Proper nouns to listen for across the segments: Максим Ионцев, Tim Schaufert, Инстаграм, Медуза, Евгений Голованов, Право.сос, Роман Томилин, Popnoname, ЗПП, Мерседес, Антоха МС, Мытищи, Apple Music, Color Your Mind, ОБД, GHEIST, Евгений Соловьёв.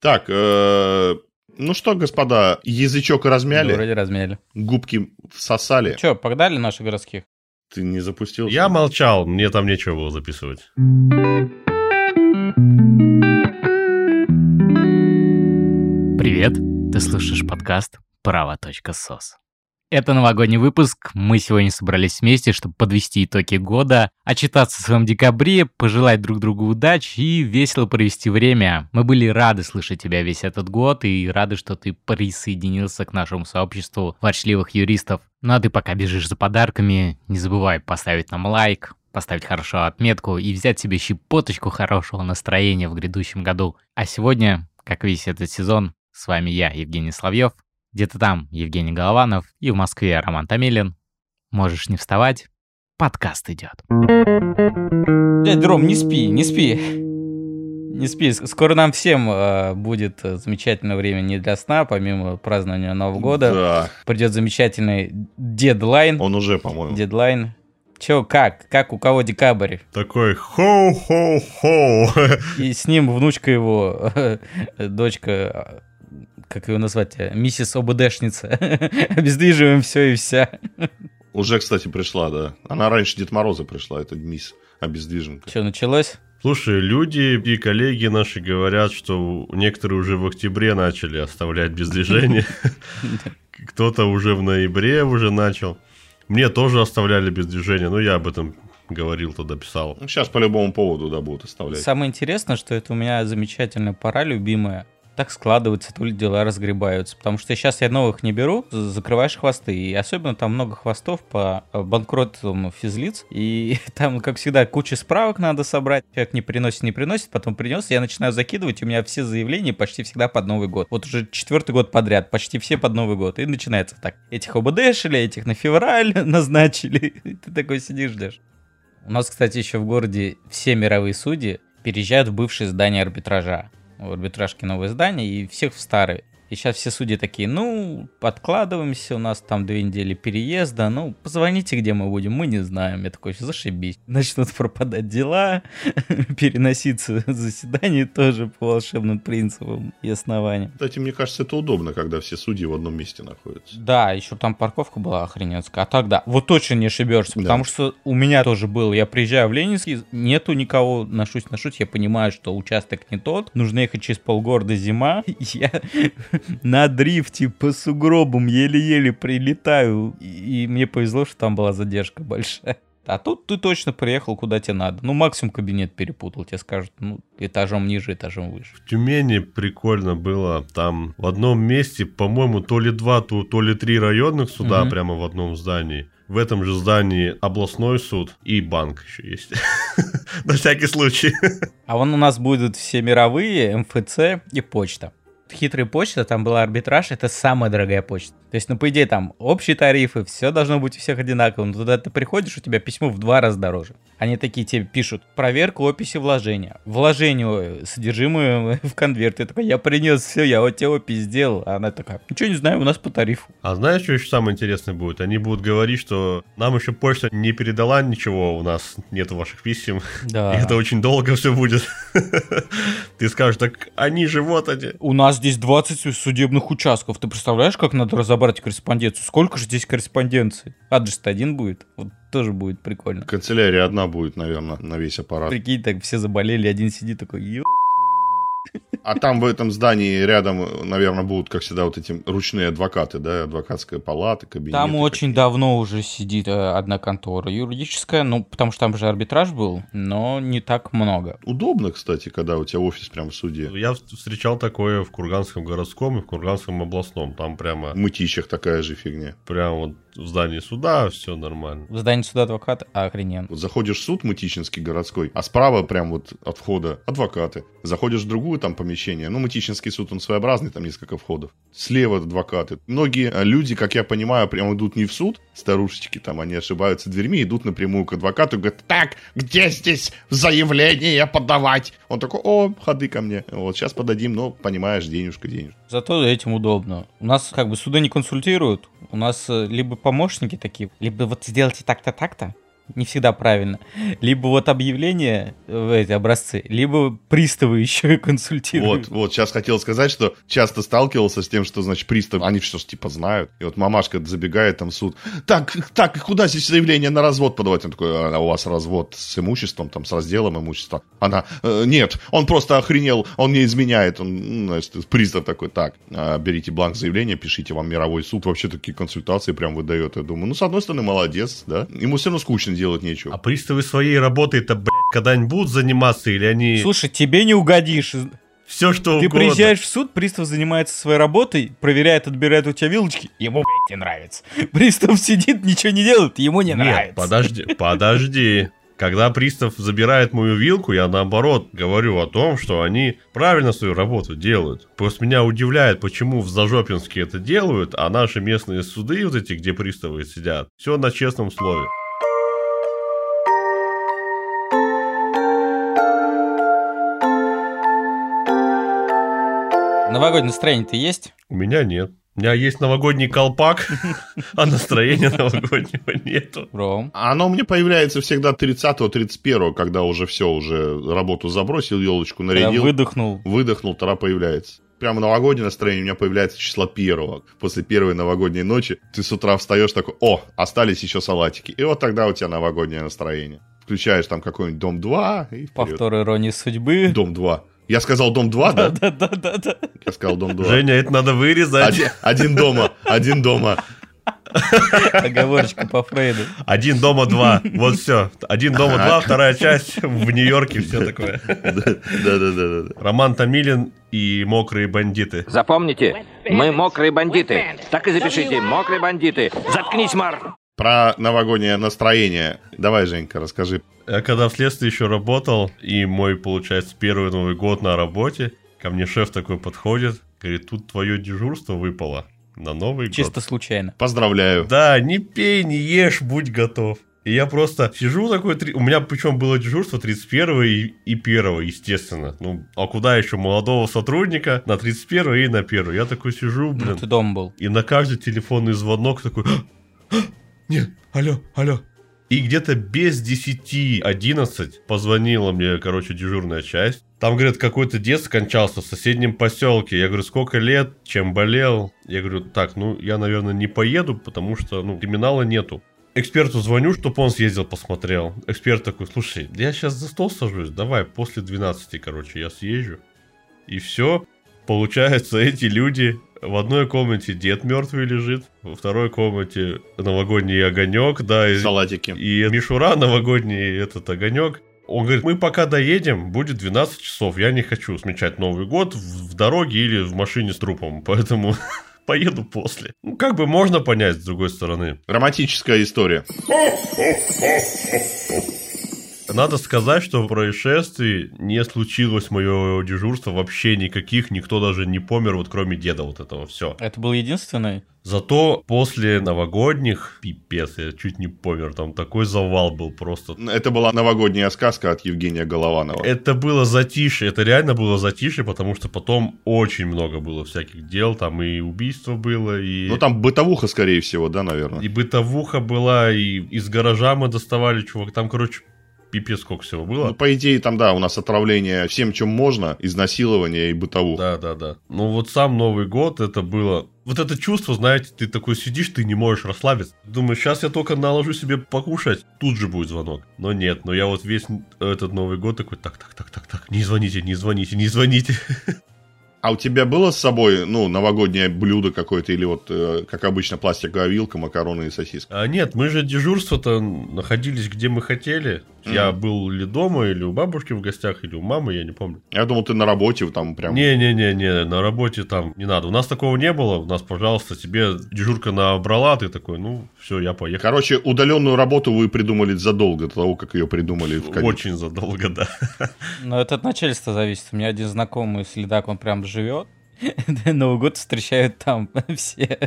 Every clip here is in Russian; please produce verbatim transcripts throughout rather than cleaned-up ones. Так, э, ну что, господа, язычок размяли? Вроде размяли. Губки всосали. Че, погнали наших городских? Ты не запустил? Я молчал, мне там нечего было записывать. Привет, ты слушаешь подкаст «Право.сос». Это новогодний выпуск, мы сегодня собрались вместе, чтобы подвести итоги года, отчитаться в своем декабре, пожелать друг другу удачи и весело провести время. Мы были рады слышать тебя весь этот год и рады, что ты присоединился к нашему сообществу ворчливых юристов. Ну а ты пока бежишь за подарками, не забывай поставить нам лайк, поставить хорошую отметку и взять себе щепоточку хорошего настроения в грядущем году. А сегодня, как весь этот сезон, с вами я, Евгений Соловьёв. Где-то там Евгений Голованов и в Москве Роман Томилин. Можешь не вставать, подкаст идет. Дядь Ром, не спи, не спи. Не спи, скоро нам всем э, будет замечательное время не для сна, помимо празднования Нового года. Да. Придет замечательный дедлайн. Он уже, по-моему. Дедлайн. Че, как? Как у кого декабрь? Такой хоу-хоу-хоу. И с ним внучка его, дочка... Как ее назвать? Миссис ОБДшница. Обездвиживаем все и вся. Уже, кстати, пришла, да. Она раньше Дед Мороза пришла, это мисс обездвиженка. Что, началось? Слушай, люди и коллеги наши говорят, что некоторые уже в октябре начали оставлять без движения. Кто-то уже в ноябре уже начал. Мне тоже оставляли без движения, но я об этом... говорил, тогда писал. Сейчас по любому поводу, да, будут оставлять. Самое интересное, что это у меня замечательная пора, любимая. Так складываются, то ли дела разгребаются. Потому что сейчас я новых не беру, закрываешь хвосты. И особенно там много хвостов по банкротству физлиц. И там, как всегда, куча справок надо собрать. Человек не приносит, не приносит, потом принес. Я начинаю закидывать, у меня все заявления почти всегда под Новый год. Вот уже четвертый год подряд, почти все под Новый год. И начинается так. Этих ОБДшили, этих на февраль назначили. И ты такой сидишь, ждешь. У нас, кстати, еще в городе все мировые судьи переезжают в бывшее здание арбитража. В арбитражке новое здание и всех в старые. И сейчас все судьи такие, ну, подкладываемся, у нас там две недели переезда, ну, позвоните, где мы будем, мы не знаем. Я такой, зашибись. Начнут пропадать дела, переноситься заседание тоже по волшебным принципам и основаниям. Кстати, мне кажется, это удобно, когда все судьи в одном месте находятся. Да, еще там парковка была охрененская. А тогда вот точно не ошибешься, потому да. что у меня тоже было. Я приезжаю в Ленинский, нету никого, ношусь, ношусь, я понимаю, что участок не тот, нужно ехать через полгорода, зима, я... на дрифте по сугробам еле-еле прилетаю. И, и мне повезло, что там была задержка большая. А тут ты точно приехал, куда тебе надо. Ну, максимум кабинет перепутал, тебе скажут, ну, этажом ниже, этажом выше. В Тюмени прикольно было. Там в одном месте, по-моему, то ли два, то, то ли три районных суда угу. прямо в одном здании. В этом же здании областной суд и банк еще есть. На всякий случай. А вон у нас будут все мировые, МФЦ и почта. Хитрая почта, там была арбитраж, это самая дорогая почта. То есть, ну, по идее, там общие тарифы, все должно быть у всех одинаково. Но туда ты приходишь, у тебя письмо в два раза дороже. Они такие тебе пишут, проверку описи вложения. Вложение, содержимое в конверт. Я такой, я принес все, я вот тебе опись сделал. А она такая, ничего не знаю, у нас по тарифу. А знаешь, что еще самое интересное будет? Они будут говорить, что нам еще почта не передала ничего, у нас нет ваших писем. Да. И это очень долго все будет. Ты скажешь, так они же вот они. У нас здесь двадцать судебных участков. Ты представляешь, как надо разобрать корреспонденцию? Сколько же здесь корреспонденции? Адрес-то один будет. Вот тоже будет прикольно. Канцелярия одна будет, наверное, на весь аппарат. Прикинь, так все заболели, один сидит такой, ё... А там в этом здании рядом, наверное, будут, как всегда, вот эти ручные адвокаты, да, адвокатская палата, кабинеты. Там очень какие-то. Давно уже сидит одна контора юридическая, ну, потому что там же арбитраж был, но не так много. Удобно, кстати, когда у тебя офис прямо в суде. Я встречал такое в Курганском городском и в Курганском областном, там прямо... В Мытищах такая же фигня. Прямо вот в здании суда все нормально. В здании суда адвокат, охрененно. Вот заходишь в суд Мытищинский городской, а справа прям вот от входа адвокаты. Заходишь в другую, там помещение. Ну, Мытищинский суд, он своеобразный, там несколько входов. Слева адвокаты. Многие люди, как я понимаю, прям идут не в суд, старушечки там, они ошибаются дверьми, идут напрямую к адвокату и говорят, так, где здесь заявление подавать? Он такой, о, ходи ко мне. Вот, сейчас подадим, но, понимаешь, денежка, денежка. Зато этим удобно. У нас как бы суды не консультируют, у нас либо помощники такие, либо вот сделайте так-то, так-то. не всегда правильно. Либо вот объявления, эти образцы, либо приставы еще и консультируют. Вот, вот, сейчас хотел сказать, что часто сталкивался с тем, что, значит, приставы, они все типа знают. И вот мамашка забегает там в суд. Так, так, куда здесь заявление на развод подавать? Он такой, а у вас развод с имуществом, там, с разделом имущества. Она, э, нет, он просто охренел, он не изменяет. Он, значит, пристав такой, так, берите бланк заявления, пишите вам мировой суд. Вообще такие консультации прям выдает. Я думаю, ну, с одной стороны, молодец, да? Ему все равно скучно делать нечего. А приставы своей работой-то, блядь, когда-нибудь будут заниматься или они... Слушай, тебе не угодишь... Все, что ты угодно. Приезжаешь в суд, пристав занимается своей работой, проверяет, отбирает у тебя вилочки, ему, блядь, не нравится. Пристав сидит, ничего не делает, ему не Нет, нравится. Нет, подожди, подожди. Когда пристав забирает мою вилку, я наоборот говорю о том, что они правильно свою работу делают. Просто меня удивляет, почему в Зажопинске это делают, а наши местные суды, вот эти, где приставы сидят, все на честном слове. Новогоднее настроение-то есть? У меня нет. У меня есть новогодний колпак, а настроения новогоднего нету. Ром. Оно у меня появляется всегда тридцатого, тридцать первого, когда уже все, уже работу забросил, елочку нарядил. Я выдохнул. Выдохнул, тогда появляется. Прямо новогоднее настроение у меня появляется числа первого. После первой новогодней ночи ты с утра встаешь такой, о, остались еще салатики. И вот тогда у тебя новогоднее настроение. Включаешь там какой-нибудь Дом два и вперед. Повтор иронии судьбы. Дом два. Я сказал Дом два, да? Да, да, да, да. Я сказал Дом два. Женя, это надо вырезать. Один, один дома, один дома. Оговорочка по Фрейду. Один дома два. Вот все. Один дома два, вторая часть в Нью-Йорке, все такое. Да, да, да, да. Роман Томилин и мокрые бандиты. Запомните, мы мокрые бандиты. Так и запишите, мокрые бандиты. Заткнись, Мар. Про новогоднее настроение. Давай, Женька, расскажи. Я когда в следствии еще работал, и мой, получается, первый Новый год на работе, ко мне шеф такой подходит, говорит, тут твое дежурство выпало на Новый Чисто год. Чисто случайно. Поздравляю. Да, не пей, не ешь, будь готов. И я просто сижу такой, у меня причем было дежурство тридцать первого и первого, естественно. Ну, а куда еще молодого сотрудника на тридцать первое и на первое? Я такой сижу, блин. Ну, ты дома был. И на каждый телефонный звонок такой... Нет, алло, алло. И где-то без десяти одиннадцать позвонила мне, короче, дежурная часть. Там, говорят, какой-то дед скончался в соседнем поселке. Я говорю, сколько лет, чем болел? Я говорю, так, ну, я, наверное, не поеду, потому что, ну, криминала нету. Эксперту звоню, чтобы он съездил, посмотрел. Эксперт такой, слушай, я сейчас за стол сажусь, давай, после двенадцати, короче, я съезжу. И все, получается, эти люди... В одной комнате дед мертвый лежит, во второй комнате новогодний огонек, да, и, и мишура новогодний, этот огонек. Он говорит, мы пока доедем, будет двенадцать часов, я не хочу смечать Новый год в дороге или в машине с трупом, поэтому поеду после. Ну, как бы можно понять, с другой стороны. Романтическая история. Надо сказать, что в происшествии не случилось мое дежурство вообще никаких, никто даже не помер, вот кроме деда вот этого, все. Это был единственный? Зато после новогодних, пипец, я чуть не помер, там такой завал был просто. Это была новогодняя сказка от Евгения Голованова. Это было затишье, это реально было затишье, потому что потом очень много было всяких дел, там и убийство было, и... Ну там бытовуха, скорее всего, да, наверное? И бытовуха была, и из гаража мы доставали, чувак, там, короче... Пипец, сколько всего было. Ну, по идее, там, да, у нас отравление всем, чем можно, изнасилование и бытовуха. Да, да, да. Ну, вот сам Новый год, это было... Вот это чувство, знаете, ты такой сидишь, ты не можешь расслабиться. Думаешь, сейчас я только наложу себе покушать, тут же будет звонок. Но нет, но я вот весь этот Новый год такой, так, так, так, так, так, не звоните, не звоните, не звоните. А у тебя было с собой, ну, новогоднее блюдо какое-то или вот, э, как обычно, пластиковая вилка, макароны и сосиски? А нет, мы же дежурство-то находились, где мы хотели. Mm-hmm. Я был ли дома, или у бабушки в гостях, или у мамы, я не помню. Я думал, ты на работе там прям... Не-не-не, на работе там не надо. У нас такого не было. У нас, пожалуйста, тебе дежурка набрала, ты такой, ну, все, я поехал. Короче, удаленную работу вы придумали задолго до того, как ее придумали в ковиде. Очень задолго, да. Но это от начальства зависит. У меня один знакомый следак, он прям живет. Новый год встречают там все.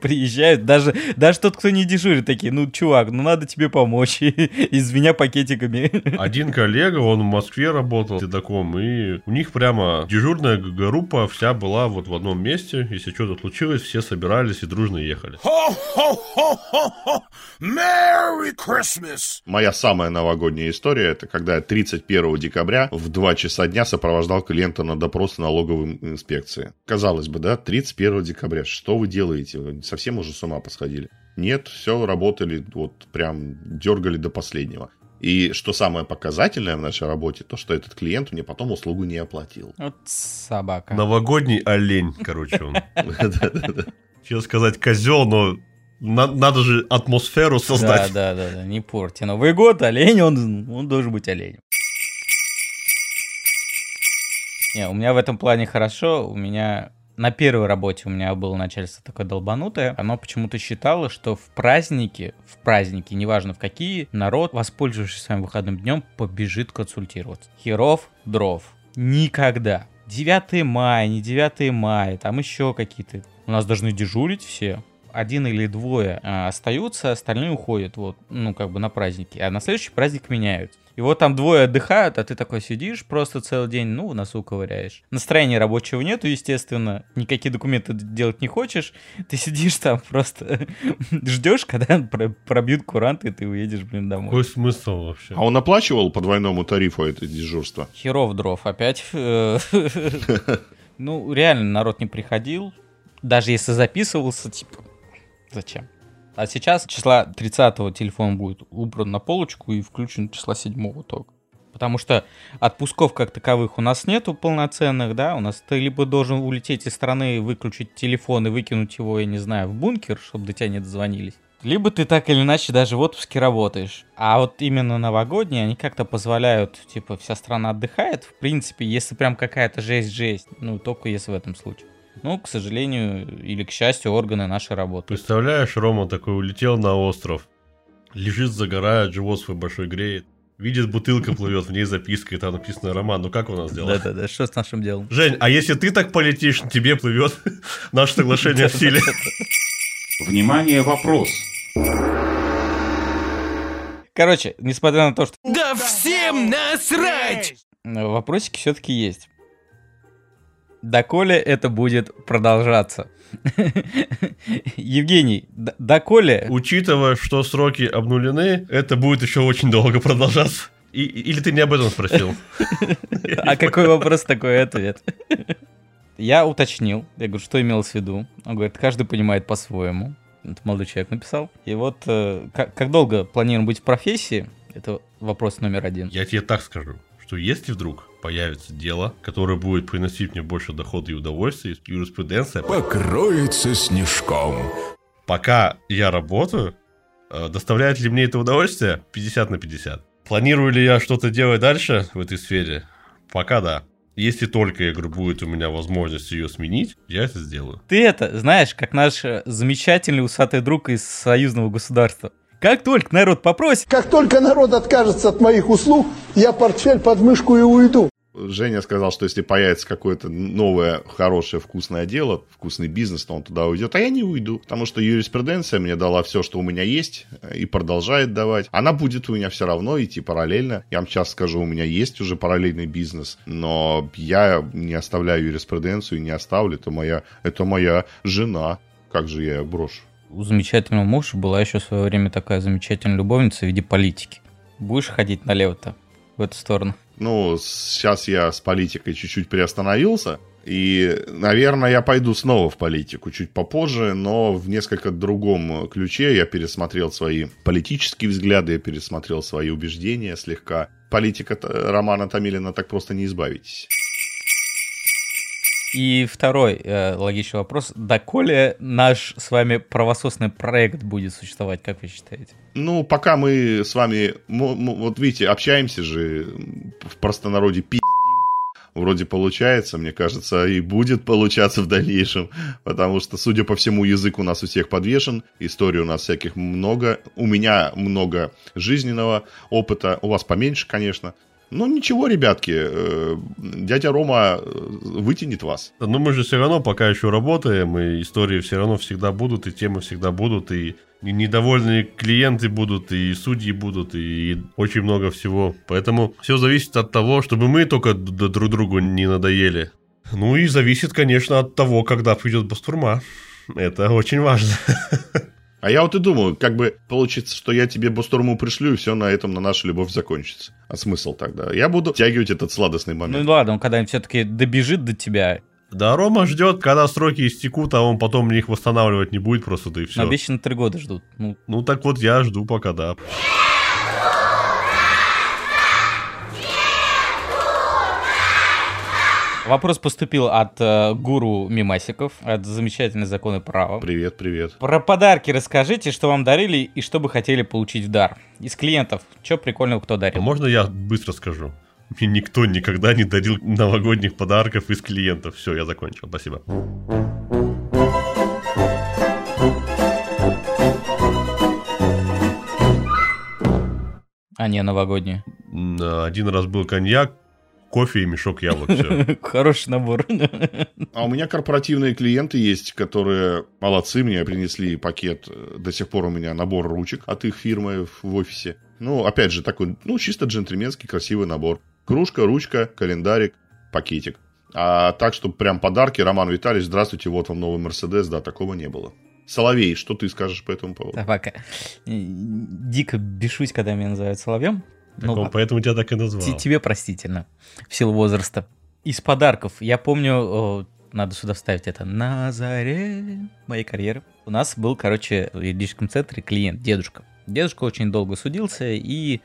Приезжают, даже, даже тот, кто не дежурит, такие, ну, чувак, ну, надо тебе помочь. Из меня пакетиками. Один коллега, он в Москве работал седаком, и у них прямо дежурная группа вся была вот в одном месте. Если что-то случилось, все собирались и дружно ехали. Хо-хо-хо-хо-хо! Merry Christmas! Моя самая новогодняя история, это когда я тридцать первого декабря в два часа дня сопровождал клиента на допрос налоговой инспекции. Казалось бы, да, тридцать первого декабря, что вы делаете? Вы совсем уже с ума посходили? Нет, все, работали, вот прям дергали до последнего. И что самое показательное в нашей работе, то, что этот клиент мне потом услугу не оплатил. Вот собака. Новогодний олень, короче, он. Честно сказать, козел, но... Надо, надо же атмосферу создать. Да, да, да, да, не порти. Новый год, олень, он, он должен быть оленем. Не, у меня в этом плане хорошо. У меня на первой работе у меня было начальство такое долбанутое. Оно почему-то считало, что в праздники, в праздники, неважно в какие, народ, воспользовавшись своим выходным днем, побежит консультироваться. Херов, дров. Никогда. девятое мая, не девятое мая, там еще какие-то. У нас должны дежурить все. Один или двое а, остаются, остальные уходят, вот, ну, как бы на праздники. А на следующий праздник меняют. И вот там двое отдыхают, а ты такой сидишь просто целый день, ну, в носу ковыряешь. Настроения рабочего нету, естественно. Никакие документы делать не хочешь. Ты сидишь там просто ждешь, когда пробьют куранты, и ты уедешь, блин, домой. Какой смысл вообще? А он оплачивал по двойному тарифу это дежурство? Херов дров опять. Ну, реально, народ не приходил. Даже если записывался, типа... Зачем? А сейчас числа тридцатого телефон будет убран на полочку и включен числа седьмого только. Потому что отпусков как таковых у нас нету полноценных, да? У нас ты либо должен улететь из страны, выключить телефон и выкинуть его, я не знаю, в бункер, чтобы до тебя не дозвонились. Либо ты так или иначе даже в отпуске работаешь. А вот именно новогодние, они как-то позволяют, типа, вся страна отдыхает. В принципе, если прям какая-то жесть-жесть, ну, только если в этом случае. Ну, к сожалению, или к счастью, органы наши работают. Представляешь, Рома такой улетел на остров, лежит, загорает, живот свой большой греет, видит, бутылка плывет, в ней записка, и там написано: Роман, ну как у нас дело? Да-да-да, что с нашим делом? Жень, а если ты так полетишь, тебе плывет наше соглашение в силе. Внимание, вопрос. Короче, несмотря на то, что... Да всем насрать! Вопросики все-таки есть. Доколе это будет продолжаться? Евгений, д- доколе... Учитывая, что сроки обнулены, это будет еще очень долго продолжаться. И- или ты не об этом спросил? А какой вопрос, такой ответ. Я уточнил. Я говорю, что имелось в виду? Он говорит, каждый понимает по-своему. Это молодой человек написал. И вот э, как-, как долго планируем быть в профессии? Это вопрос номер один. Я тебе так скажу, что если вдруг... появится дело, которое будет приносить мне больше дохода и удовольствия, и юриспруденция покроется снежком. Пока я работаю, доставляет ли мне это удовольствие? пятьдесят на пятьдесят. Планирую ли я что-то делать дальше в этой сфере? Пока да. Если только, я говорю, будет у меня возможность ее сменить, я это сделаю. Ты это знаешь, как наш замечательный усатый друг из союзного государства. Как только народ попросит... Как только народ откажется от моих услуг, я портфель под мышку и уйду. Женя сказал, что если появится какое-то новое, хорошее, вкусное дело, вкусный бизнес, то он туда уйдет. А я не уйду, потому что юриспруденция мне дала все, что у меня есть, и продолжает давать. Она будет у меня все равно идти параллельно. Я вам сейчас скажу, у меня есть уже параллельный бизнес, но я не оставляю юриспруденцию и не оставлю. Это моя, это моя жена. Как же я ее брошу? У замечательного мужа была еще в свое время такая замечательная любовница в виде политики. Будешь ходить налево-то, в эту сторону? Ну, сейчас я с политикой чуть-чуть приостановился, и, наверное, я пойду снова в политику чуть попозже, но в несколько другом ключе. Я пересмотрел свои политические взгляды, я пересмотрел свои убеждения слегка. Политика Романа Томилина так просто не избавитесь. И второй э, логичный вопрос. Доколе наш с вами правососный проект будет существовать, как вы считаете? Ну, пока мы с вами, м- м- вот видите, общаемся же в простонародье пи***. Вроде получается, мне кажется, и будет получаться в дальнейшем, потому что, судя по всему, язык у нас у всех подвешен, историй у нас всяких много, у меня много жизненного опыта, у вас поменьше, конечно. Ну, ничего, ребятки, дядя Рома вытянет вас. Но мы же все равно пока еще работаем, и истории все равно всегда будут, и темы всегда будут, и недовольные клиенты будут, и судьи будут, и очень много всего. Поэтому все зависит от того, чтобы мы только друг другу не надоели. Ну и зависит, конечно, от того, когда придет бастурма. Это очень важно. А я вот и думаю, как бы получится, что я тебе бастурму пришлю, и все на этом, на нашу любовь закончится. А смысл тогда? Я буду втягивать этот сладостный момент. Ну ладно, он когда-нибудь все-таки добежит до тебя. Да, Рома ждет, когда сроки истекут, а он потом их восстанавливать не будет просто, да и все. Обещано три года ждут. Ну. ну так вот я жду пока, да. Вопрос поступил от э, гуру мимасиков, от замечательной законы права. Привет, привет. Про подарки расскажите, что вам дарили и что бы хотели получить в дар. Из клиентов, что прикольного кто дарил? А можно я быстро скажу? Мне никто никогда не дарил новогодних подарков из клиентов. Все, я закончил, спасибо. А не новогодние. Один раз был коньяк, кофе и мешок яблок. Все. Хороший набор. А у меня корпоративные клиенты есть, которые молодцы, мне принесли пакет. До сих пор у меня набор ручек от их фирмы в офисе. Ну, опять же, такой, ну, чисто джентльменский красивый набор. Кружка, ручка, календарик, пакетик. А так, чтобы прям подарки. Роман Витальевич, здравствуйте, вот вам новый Мерседес. Да, такого не было. Соловей, что ты скажешь по этому поводу? Да, пока. Дико бешусь, когда меня называют Соловьем. Так ну, он поэтому тебя так и назвал. Т- тебе простительно, в силу возраста. Из подарков, я помню, о, надо сюда вставить это, на заре моей карьеры. У нас был, короче, в юридическом центре клиент, дедушка. Дедушка очень долго судился, и,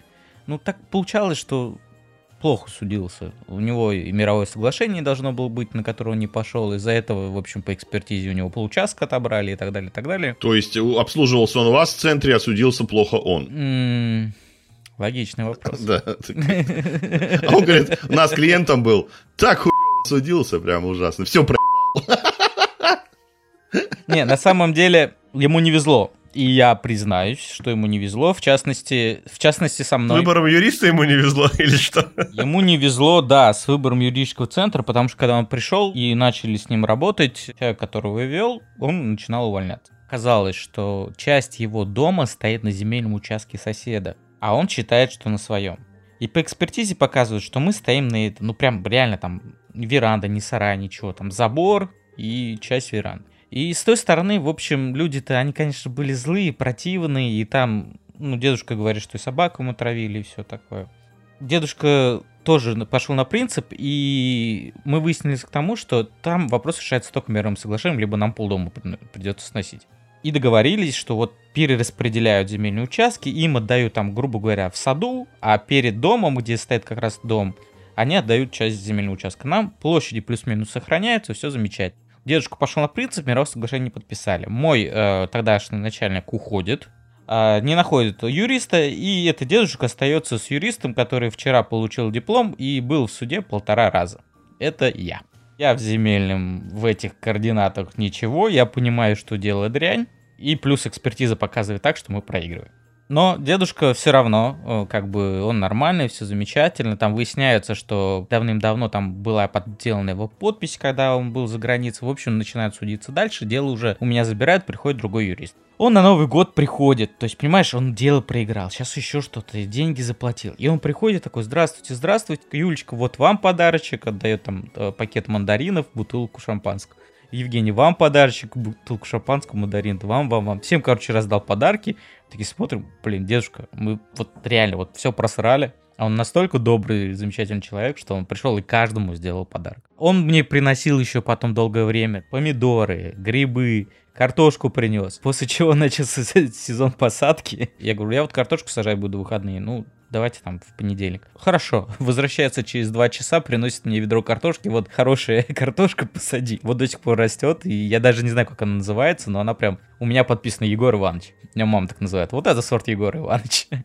ну, так получалось, что плохо судился. У него и мировое соглашение должно было быть, на которое он не пошел. Из-за этого, в общем, по экспертизе у него получасtka отобрали и так далее, и так далее. То есть, обслуживался он у вас в центре, а судился плохо он? М- Логичный вопрос. Да. А он говорит, у нас клиентом был, так хуёво судился, прям ужасно, все проебал. Не, на самом деле, ему не везло. И я признаюсь, что ему не везло, в частности, в частности со мной. С выбором юриста ему не везло или что? Ему не везло, да, с выбором юридического центра, потому что когда он пришел и начали с ним работать, человек, которого я вел, он начинал увольняться. Оказалось, что часть его дома стоит на земельном участке соседа, а он считает, что на своем. И по экспертизе показывают, что мы стоим на этом, ну прям реально там веранда, не сарай, ничего, там забор и часть веранды. И с той стороны, в общем, люди-то, они, конечно, были злые, противные, и там, ну, дедушка говорит, что и собаку ему травили, и все такое. Дедушка тоже пошел на принцип, и мы выяснились к тому, что там вопрос решается только мировым соглашением, либо нам полдома придется сносить. И договорились, что вот перераспределяют земельные участки, им отдают там, грубо говоря, в саду, а перед домом, где стоит как раз дом, они отдают часть земельного участка нам, площади плюс-минус сохраняются, все замечательно. Дедушка пошел на принцип, мировое соглашение не подписали. Мой э, тогдашний начальник уходит, э, не находит юриста, и этот дедушка остается с юристом, который вчера получил диплом и был в суде полтора раза. Это я. Я в земельном, в этих координатах ничего, я понимаю, что дело дрянь, и плюс экспертиза показывает так, что мы проигрываем. Но дедушка все равно, как бы он нормальный, все замечательно, там выясняется, что давным-давно там была подделана его подпись, когда он был за границей, в общем, начинают судиться дальше, дело уже у меня забирают, приходит другой юрист. Он на Новый год приходит, то есть, понимаешь, он дело проиграл, сейчас еще что-то, деньги заплатил. И он приходит такой, здравствуйте, здравствуйте, Юлечка, вот вам подарочек, отдает там пакет мандаринов, бутылку шампанского. Евгений, вам подарочек, бутылку шампанского, мандарин, вам, вам, вам. Всем, короче, раздал подарки. Такие смотрим, блин, дедушка, мы вот реально вот все просрали. А он настолько добрый, замечательный человек, что он пришел и каждому сделал подарок. Он мне приносил еще потом долгое время помидоры, грибы, картошку принес. После чего начался сезон посадки. Я говорю, я вот картошку сажать буду в выходные, ну... Давайте там в понедельник. Хорошо. Возвращается через два часа, приносит мне ведро картошки. Вот хорошая картошка, посади. Вот до сих пор растет. И я даже не знаю, как она называется, но она прям... У меня подписана Егор Иванович. Меня мама так называет. Вот это сорт Егора Ивановича.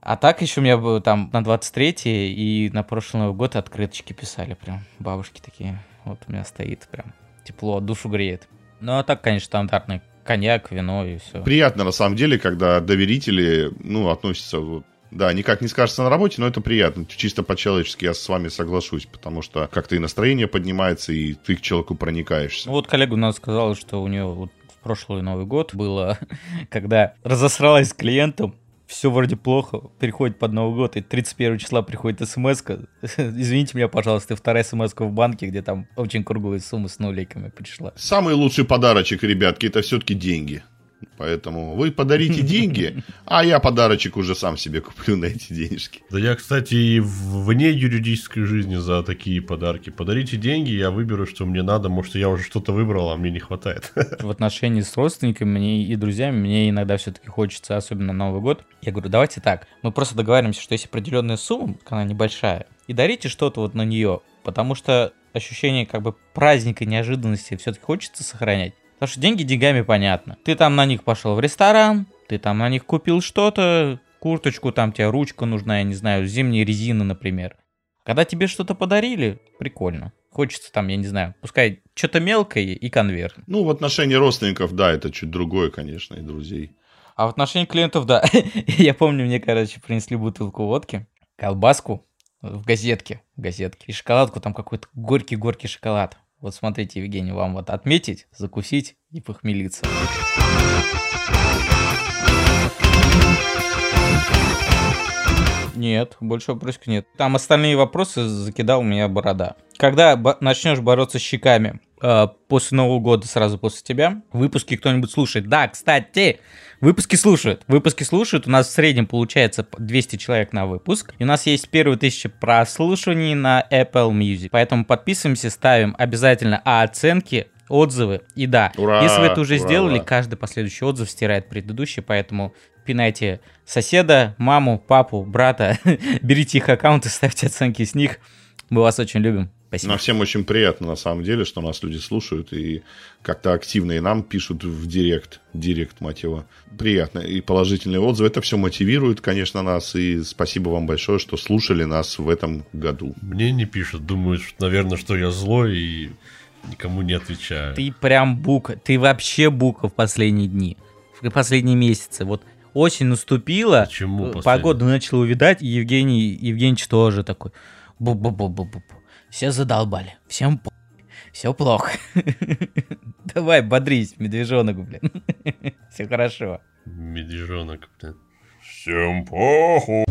А так еще у меня было там на двадцать третье и на прошлый Новый год открыточки писали прям. Бабушки такие. Вот у меня стоит прям. Тепло, душу греет. Ну а так, конечно, стандартный коньяк, вино и все. Приятно на самом деле, когда доверители, ну, относятся... Да, никак не скажется на работе, но это приятно. Чисто по-человечески я с вами соглашусь, потому что как-то и настроение поднимается, и ты к человеку проникаешься. Вот коллега у нас сказала, что у нее вот в прошлый Новый год было, когда разосралась с клиентом, все вроде плохо, приходит под Новый год, и тридцать первого числа приходит смс-ка. Извините меня, пожалуйста, и вторая смс-ка в банке, где там очень круглые суммы с нуликами пришла. Самый лучший подарочек, ребятки, это все-таки деньги. Поэтому вы подарите деньги, а я подарочек уже сам себе куплю на эти денежки. Да я, кстати, и вне юридической жизни за такие подарки. Подарите деньги, я выберу, что мне надо. Может, я уже что-то выбрал, а мне не хватает. В отношении с родственниками и друзьями мне иногда все-таки хочется, особенно Новый год. Я говорю, давайте так, мы просто договариваемся, что есть определенная сумма, она небольшая, и дарите что-то вот на нее, потому что ощущение как бы праздника, неожиданности все-таки хочется сохранять. Потому что деньги деньгами понятно. Ты там на них пошел в ресторан, ты там на них купил что-то, курточку, там тебе ручка нужна, я не знаю, зимние резины, например. Когда тебе что-то подарили, прикольно. Хочется там, я не знаю, пускай что-то мелкое и конверт. Ну, в отношении родственников, да, это чуть другое, конечно, и друзей. А в отношении клиентов, да. Я помню, мне, короче, принесли бутылку водки, колбаску в газетке, в газетке. И шоколадку, там какой-то горький-горький шоколад. Вот смотрите, Евгений, вам вот отметить, закусить и похмелиться. Нет, больше вопросов нет. Там остальные вопросы закидал у меня борода. Когда бо- начнешь бороться с щеками э, после Нового года, сразу после тебя, выпуски кто-нибудь слушает. Да, кстати, выпуски слушают. Выпуски слушают. У нас в среднем получается двести человек на выпуск. И у нас есть первые тысячи прослушиваний на Apple Music. Поэтому подписываемся, ставим обязательно оценки, отзывы. И да, ура, если вы это уже ура, сделали, ура. Каждый последующий отзыв стирает предыдущий, поэтому... пинайте соседа, маму, папу, брата, берите их аккаунты, ставьте оценки с них. Мы вас очень любим. Спасибо. Нам всем очень приятно, на самом деле, что нас люди слушают и как-то активно и нам пишут в директ, директ, мать его. Приятно. И положительные отзывы. Это все мотивирует, конечно, нас. И спасибо вам большое, что слушали нас в этом году. Мне не пишут. Думают, что, наверное, что я злой и никому не отвечаю. Ты прям бука. Ты вообще бука в последние дни. В последние месяцы. Вот осень наступила, почему погода начала увидать, и Евгений Евгеньевич тоже такой, бу-бу-бу-бу-бу, все задолбали, всем по***, все плохо. Давай, бодрись, медвежонок, блин, все хорошо. Медвежонок, блин, всем похуй.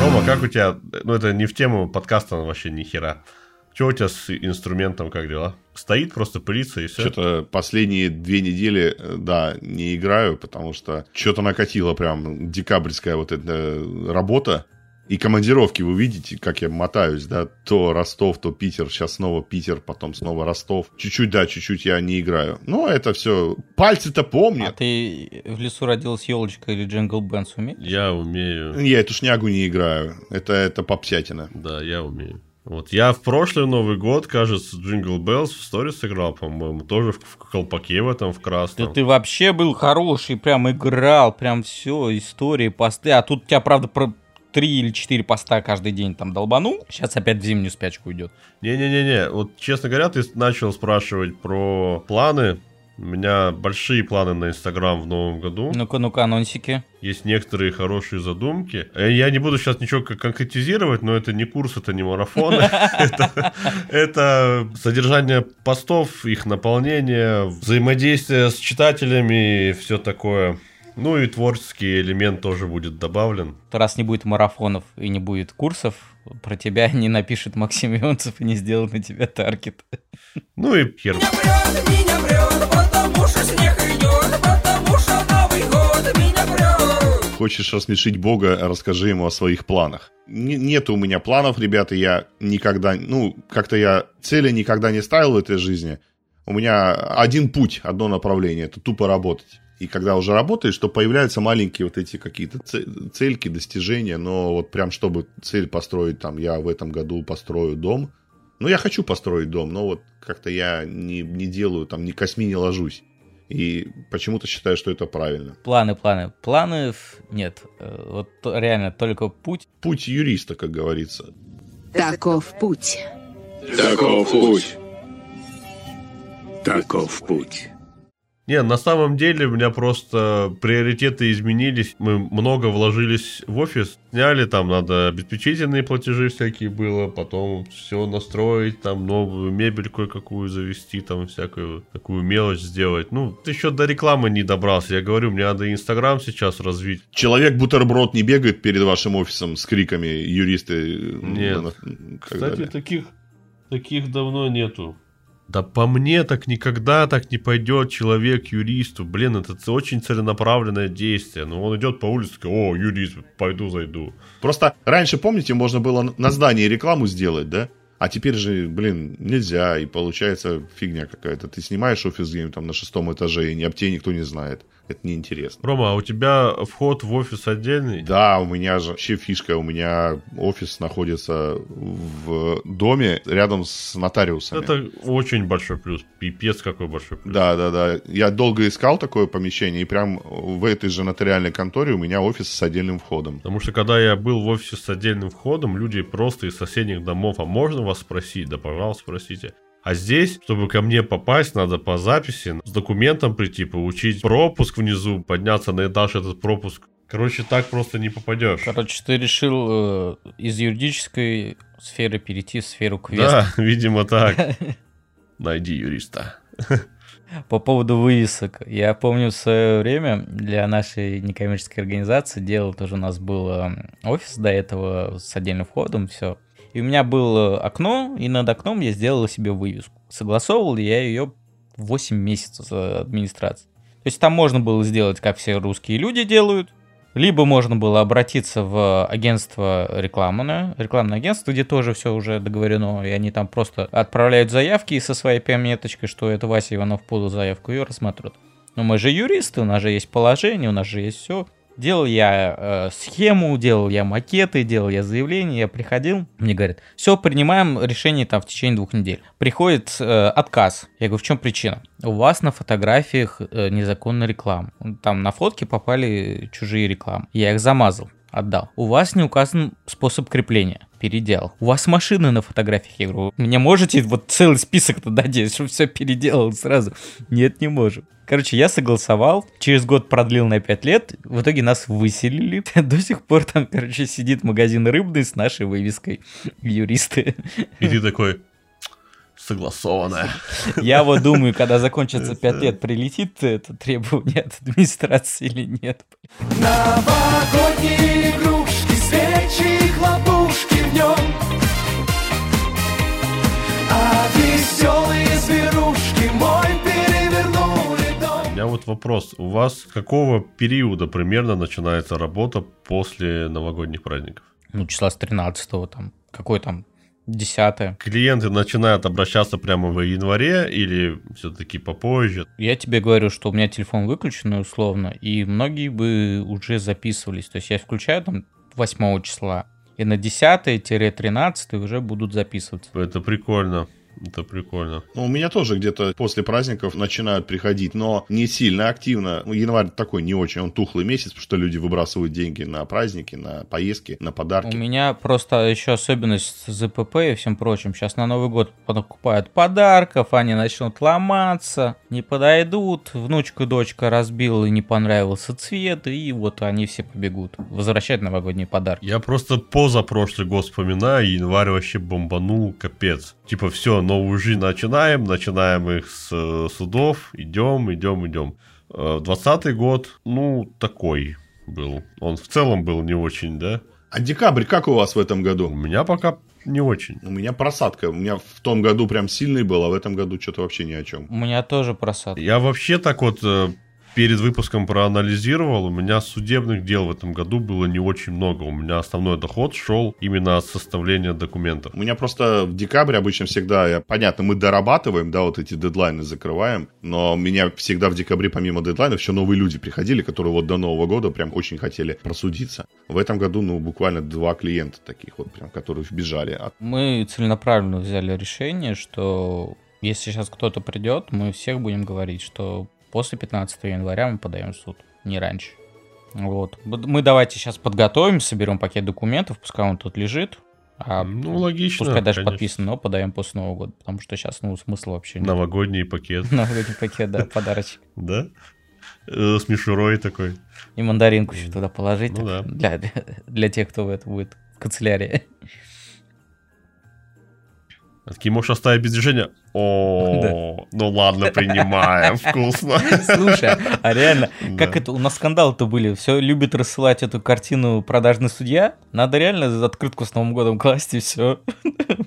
Рома, как у тебя... Ну, это не в тему подкаста вообще ни хера. Что у тебя с инструментом, как дела? Стоит, просто пылится и все? Что-то последние две недели, да, не играю, потому что что-то накатило прям декабрьская вот эта работа. И командировки, вы видите, как я мотаюсь, да? То Ростов, то Питер, сейчас снова Питер, потом снова Ростов. Чуть-чуть, да, чуть-чуть я не играю. Но это все... Пальцы-то помнят. А ты в лесу родилась елочка или Джингл Бенс умеешь? Я умею. Я эту шнягу не играю. Это, это попсятина. Да, я умею. Вот я в прошлый Новый год, кажется, Jingle Bells в сторис играл, по-моему, тоже в, в колпаке в этом, в красном. Да ты вообще был хороший, прям играл, прям все, истории, посты. А тут тебя, правда, про... Три или четыре поста каждый день там долбанул. Сейчас опять в зимнюю спячку уйдет. Не-не-не-не, вот честно говоря, ты начал спрашивать про планы. У меня большие планы на Инстаграм в новом году. Ну-ка, ну-ка, анонсики. Есть некоторые хорошие задумки. Я не буду сейчас ничего конкретизировать, но это не курс, это не марафон. Это содержание постов, их наполнение, взаимодействие с читателями и все такое. Ну и творческий элемент тоже будет добавлен. Раз не будет марафонов и не будет курсов, про тебя не напишет Максим Ионцев и не сделает на тебя таргет. Ну и хер. Меня прет, меня прет, потому что снег идет, потому что Новый год меня прет. Хочешь рассмешить Бога, расскажи ему о своих планах. Нет у меня планов, ребята, я никогда, ну, как-то я цели никогда не ставил в этой жизни. У меня один путь, одно направление, это тупо работать. И когда уже работаешь, то появляются маленькие вот эти какие-то цельки, достижения. Но вот прям чтобы цель построить, там, я в этом году построю дом. Ну, я хочу построить дом, но вот как-то я не, не делаю, там, ни косми не ложусь. И почему-то считаю, что это правильно. Планы, планы. Планов нет. Вот реально только путь. Путь юриста, как говорится. Таков путь. Таков путь. Таков путь. Не, на самом деле у меня просто приоритеты изменились. Мы много вложились в офис, сняли, там надо обеспечительные платежи всякие было, потом все настроить, там новую мебель кое-какую завести, там всякую такую мелочь сделать. Ну, еще до рекламы не добрался. Я говорю, мне надо Инстаграм сейчас развить. Человек-бутерброд не бегает перед вашим офисом с криками юристы? Нет. Кстати, таких, таких давно нету. Да по мне так никогда так не пойдет человек юристу. Блин, это очень целенаправленное действие. Но он идет по улице, такой, о, юрист, пойду зайду. Просто раньше, помните, можно было на здании рекламу сделать, да? А теперь же, блин, нельзя, и получается фигня какая-то. Ты снимаешь офис где-нибудь там на шестом этаже, и ни об тебе никто не знает. Это неинтересно. Рома, а у тебя вход в офис отдельный? Да, у меня же вообще фишка. У меня офис находится в доме рядом с нотариусами. Это очень большой плюс. Пипец какой большой плюс. Да, да, да. Я долго искал такое помещение, и прям в этой же нотариальной конторе у меня офис с отдельным входом. Потому что когда я был в офисе с отдельным входом, люди просто из соседних домов, а можно вас спросить? Да, пожалуйста, спросите. А здесь, чтобы ко мне попасть, надо по записи с документом прийти, получить пропуск внизу, подняться на этаж, этот пропуск. Короче, так просто не попадешь. Короче, ты решил э, из юридической сферы перейти в сферу квеста. Да, видимо так. Найди юриста. По поводу вывесок. Я помню в свое время для нашей некоммерческой организации делал, тоже у нас был офис до этого с отдельным входом, все. И у меня было окно, и над окном я сделал себе вывеску. Согласовывал я ее восемь месяцев с администрацией. То есть там можно было сделать, как все русские люди делают, либо можно было обратиться в агентство рекламное, рекламное агентство, где тоже все уже договорено, и они там просто отправляют заявки со своей пи эм-меточкой, что это Вася Иванов подал заявку, ее рассматривают. Но мы же юристы, у нас же есть положение, у нас же есть все. Делал я э, схему, делал я макеты, делал я заявление, я приходил, мне говорят, все, принимаем решение там в течение двух недель. Приходит э, отказ, я говорю, в чем причина? У вас на фотографиях э, незаконная реклама, там на фотки попали чужие рекламы, я их замазал, отдал. У вас не указан способ крепления. Переделал. У вас машины на фотографиях, я говорю, мне можете вот целый список-то дать, чтобы все переделал сразу? Нет, не можем. Короче, я согласовал, через год продлил на пять лет, в итоге нас выселили. До сих пор там, короче, сидит магазин рыбный с нашей вывеской юристы. И ты такой... согласованное. Я вот думаю, когда закончится пять лет, прилетит это требование от администрации или нет. Новогодние игрушки, свечи, хлопушки в нем, а веселые зверушки мой перевернули дом. У меня вот вопрос. У вас с какого периода примерно начинается работа после новогодних праздников? Ну, числа с тринадцатого там. Какой там? Десятое. Клиенты начинают обращаться прямо в январе или все-таки попозже? Я тебе говорю, что у меня телефон выключен, условно, и многие бы уже записывались. То есть я включаю там восьмого числа, и на десятое-тринадцатое уже будут записываться. Это прикольно. Это прикольно. Ну, у меня тоже где-то после праздников начинают приходить, но не сильно активно. Ну, январь такой не очень, он тухлый месяц, потому что люди выбрасывают деньги на праздники, на поездки, на подарки. У меня просто еще особенность с ЗПП и всем прочим. Сейчас на Новый год покупают подарков, они начнут ломаться, не подойдут, внучка, дочка разбила и не понравился цвет, и вот они все побегут возвращать новогодние подарки. Я просто позапрошлый год вспоминаю, январь вообще бомбанул, капец. Типа все, новую жизнь начинаем, начинаем их с э, судов, идем, идем, идем. двадцатый год, ну, такой был. Он в целом был не очень, да? А декабрь как у вас в этом году? У меня пока не очень. У меня просадка. У меня в том году прям сильный был, а в этом году что-то вообще ни о чем. У меня тоже просадка. Я вообще так вот... Э, перед выпуском проанализировал, у меня судебных дел в этом году было не очень много. У меня основной доход шел именно от составления документов. У меня просто в декабре обычно всегда, я, понятно, мы дорабатываем, да, вот эти дедлайны закрываем, но у меня всегда в декабре помимо дедлайнов еще новые люди приходили, которые вот до Нового года прям очень хотели просудиться. В этом году, ну, буквально два клиента таких вот прям, которые вбежали. От... Мы целенаправленно взяли решение, что если сейчас кто-то придет, мы всех будем говорить, что после пятнадцатого января мы подаем в суд, не раньше. Вот. Мы давайте сейчас подготовим, соберем пакет документов, пускай он тут лежит. А ну, логично. Пускай даже конечно. Подписано, но подаем после Нового года, потому что сейчас, ну, смысла вообще нет. Новогодний пакет. Новогодний пакет, да, подарочек. Да? С мишурой такой. И мандаринку еще туда положить. Ну, да. для, для, для тех, кто это будет в канцелярии. Такие, можешь оставить без движения? О, ну ладно, принимаем, вкусно. Слушай, а реально, как это, у нас скандалы-то были, все любят рассылать эту картину «Продажный судья», надо реально открытку с Новым годом класть, и все,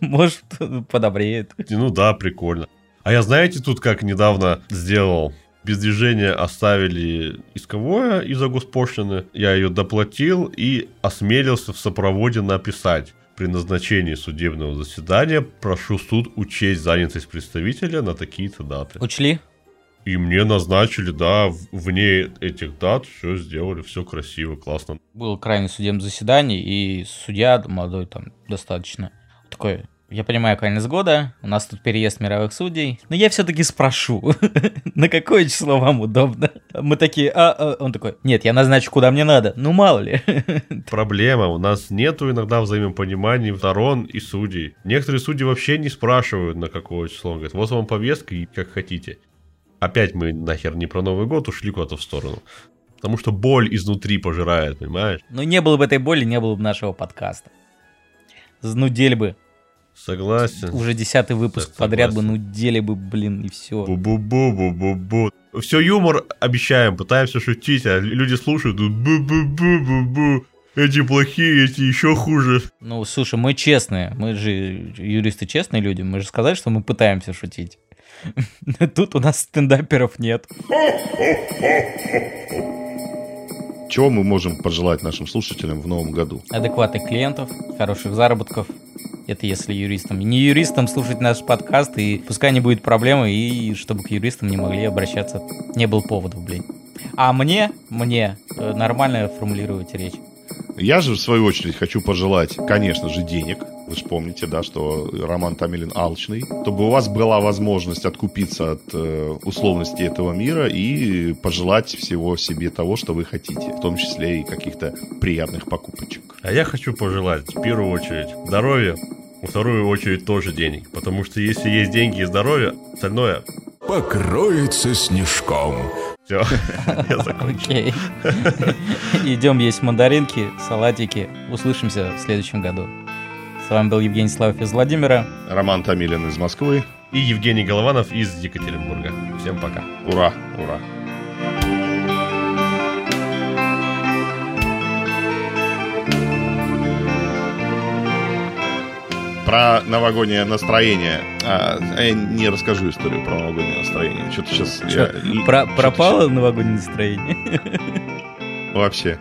может, подобреет. Ну да, прикольно. А я, знаете, тут как недавно сделал, без движения оставили исковое из-за госпошлины, я ее доплатил и осмелился в сопроводе написать: при назначении судебного заседания прошу суд учесть занятость представителя на такие-то даты. Учли? И мне назначили, да, вне этих дат, все сделали, все красиво, классно. Было крайне судебное заседание, и судья молодой там достаточно такой: я понимаю, конец года, у нас тут переезд мировых судей, но я все-таки спрошу, на какое число вам удобно? Мы такие, а, а, он такой: нет, я назначу, куда мне надо, ну мало ли. Проблема, у нас нету иногда взаимопонимания сторон и судей. Некоторые судьи вообще не спрашивают, на какое число, он говорит: вот вам повестка и как хотите. Опять мы нахер не про Новый год, ушли куда-то в сторону. Потому что боль изнутри пожирает, понимаешь? Ну не было бы этой боли, не было бы нашего подкаста. Знудели бы. Согласен. Уже десятый выпуск так, подряд бы нудели бы, блин, и все. Бу-бу-бу-бу-бу-бу. Все, юмор обещаем, пытаемся шутить, а люди слушают: бу-бу-бу-бу-бу. Эти плохие, эти еще хуже. Ну, слушай, мы честные, мы же юристы, честные люди, мы же сказали, что мы пытаемся шутить. Тут у нас стендаперов нет. Чего мы можем пожелать нашим слушателям в новом году? Адекватных клиентов, хороших заработков. Это если юристам. Не юристам слушать наш подкаст, и пускай не будет проблемы, и чтобы к юристам не могли обращаться. Не было поводов, блин. А мне, мне нормально формулировать речь. Я же, в свою очередь, хочу пожелать, конечно же, денег. Вы же помните, да, что Роман Томилин алчный. Чтобы у вас была возможность откупиться от э, условностей этого мира и пожелать всего себе того, что вы хотите, в том числе и каких-то приятных покупочек. А я хочу пожелать, в первую очередь, здоровья, во вторую очередь тоже денег. Потому что если есть деньги и здоровье, остальное покроется снежком. Все, я закончил. Идем есть мандаринки, салатики. Услышимся в следующем году. С вами был Евгений Соловьёв из Владимира, Роман Томилин из Москвы и Евгений Голованов из Екатеринбурга. Всем пока. Ура, ура. Про новогоднее настроение. А, я не расскажу историю про новогоднее настроение. Что-то сейчас... Что? Я... Про... Пропало новогоднее настроение? Вообще.